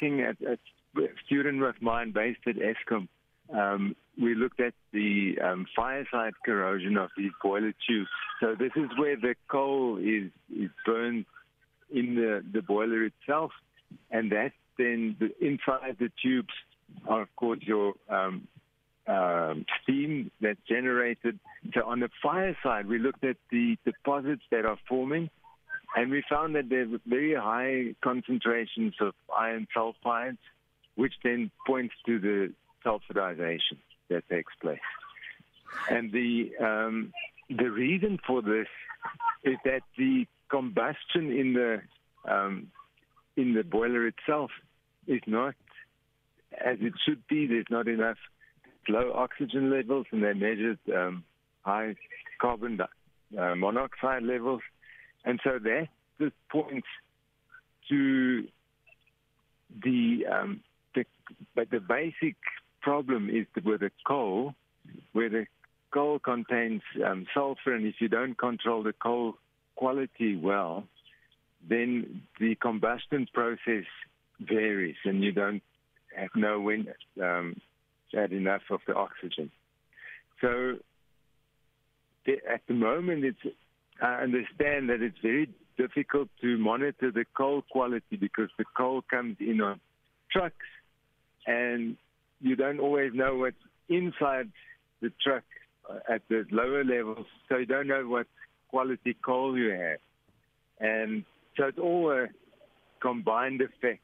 looking at student with mine based at Eskom, we looked at the fireside corrosion of these boiler tubes. So this is where the coal is burned in the boiler itself, and that then inside the tubes are, of course, your steam that's generated. So on the fireside, we looked at the deposits that are forming, and we found that there's very high concentrations of iron sulfides, which then points to the sulfidization that takes place. And the reason for this is that the combustion in the boiler itself is not as it should be. There's not enough low oxygen levels, and they measured high carbon monoxide levels. And so that just points to the basic problem is with the coal, where the coal contains sulfur, and if you don't control the coal quality well, then the combustion process varies, and you don't know when had enough of the oxygen. So at the moment, I understand that it's very difficult to monitor the coal quality because the coal comes in on trucks, and you don't always know what's inside the truck at the lower levels, so you don't know what quality coal you have. And so it's all a combined effect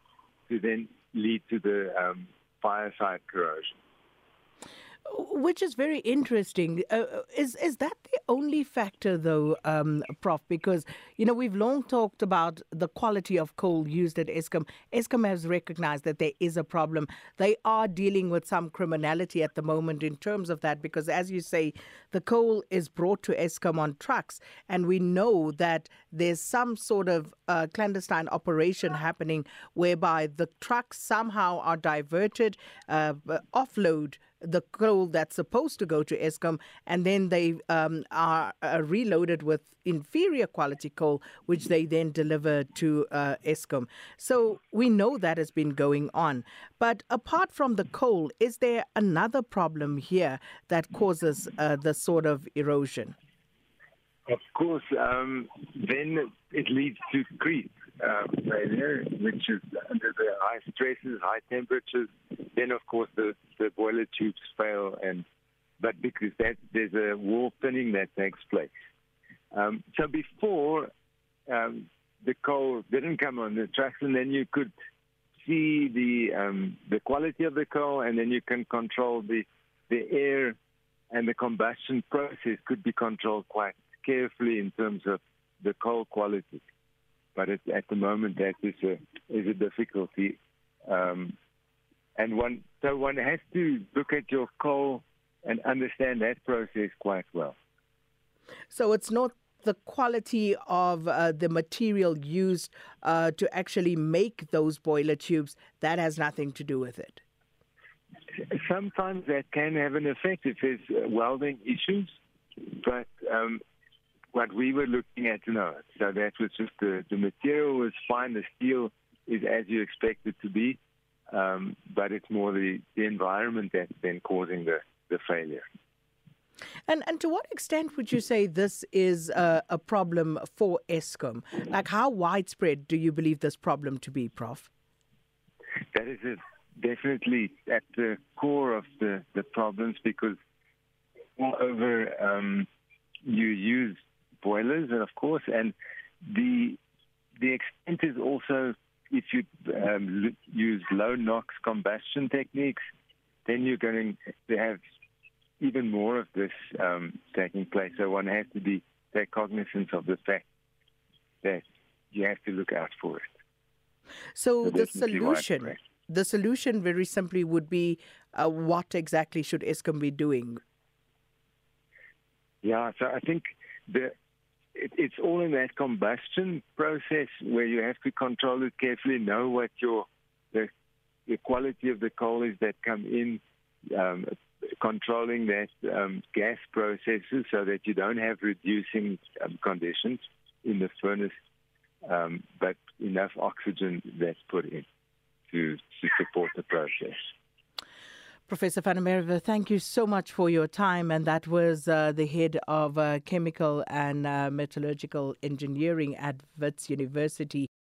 to then lead to the fireside corrosion. Which is very interesting. Is that the only factor, though, Prof? Because, you know, we've long talked about the quality of coal used at Eskom. Eskom has recognized that there is a problem. They are dealing with some criminality at the moment in terms of that because, as you say, the coal is brought to Eskom on trucks, and we know that there's some sort of clandestine operation happening whereby the trucks somehow are diverted, offload the coal that's supposed to go to Eskom, and then they are reloaded with inferior quality coal, which they then deliver to Eskom. So we know that has been going on. But apart from the coal, is there another problem here that causes the sort of erosion? Of course, then it leads to creep failure, which is under the high stresses, high temperatures. Then, of course, the boiler tubes fail, but because there's a wall thinning that takes place. So before, the coal didn't come on the trucks, and then you could see the quality of the coal, and then you can control the air, and the combustion process could be controlled quite carefully in terms of the coal quality. But at the moment, that is a difficulty. So one has to look at your coal and understand that process quite well. So it's not the quality of the material used to actually make those boiler tubes. That has nothing to do with it. Sometimes that can have an effect if there's welding issues, but what we were looking at, no. So that was just the material was fine. The steel is as you expect it to be, but it's more the environment that's been causing the failure. And to what extent would you say this is a problem for Eskom? Like, how widespread do you believe this problem to be, Prof? That is definitely at the core of the problems, because all over you use boilers, and of course, and the extent is also if you use low NOx combustion techniques, then you're going to have even more of this taking place. So one has to take cognizance of the fact that you have to look out for it. So the solution very simply would be what exactly should Eskom be doing? Yeah, so I think it's all in that combustion process where you have to control it carefully, know what the quality of the coal is that come in, controlling that gas processes so that you don't have reducing conditions in the furnace, but enough oxygen that's put in to process. Professor Van Ameriver, thank you so much for your time. And that was the head of Chemical and Metallurgical Engineering at Wits University.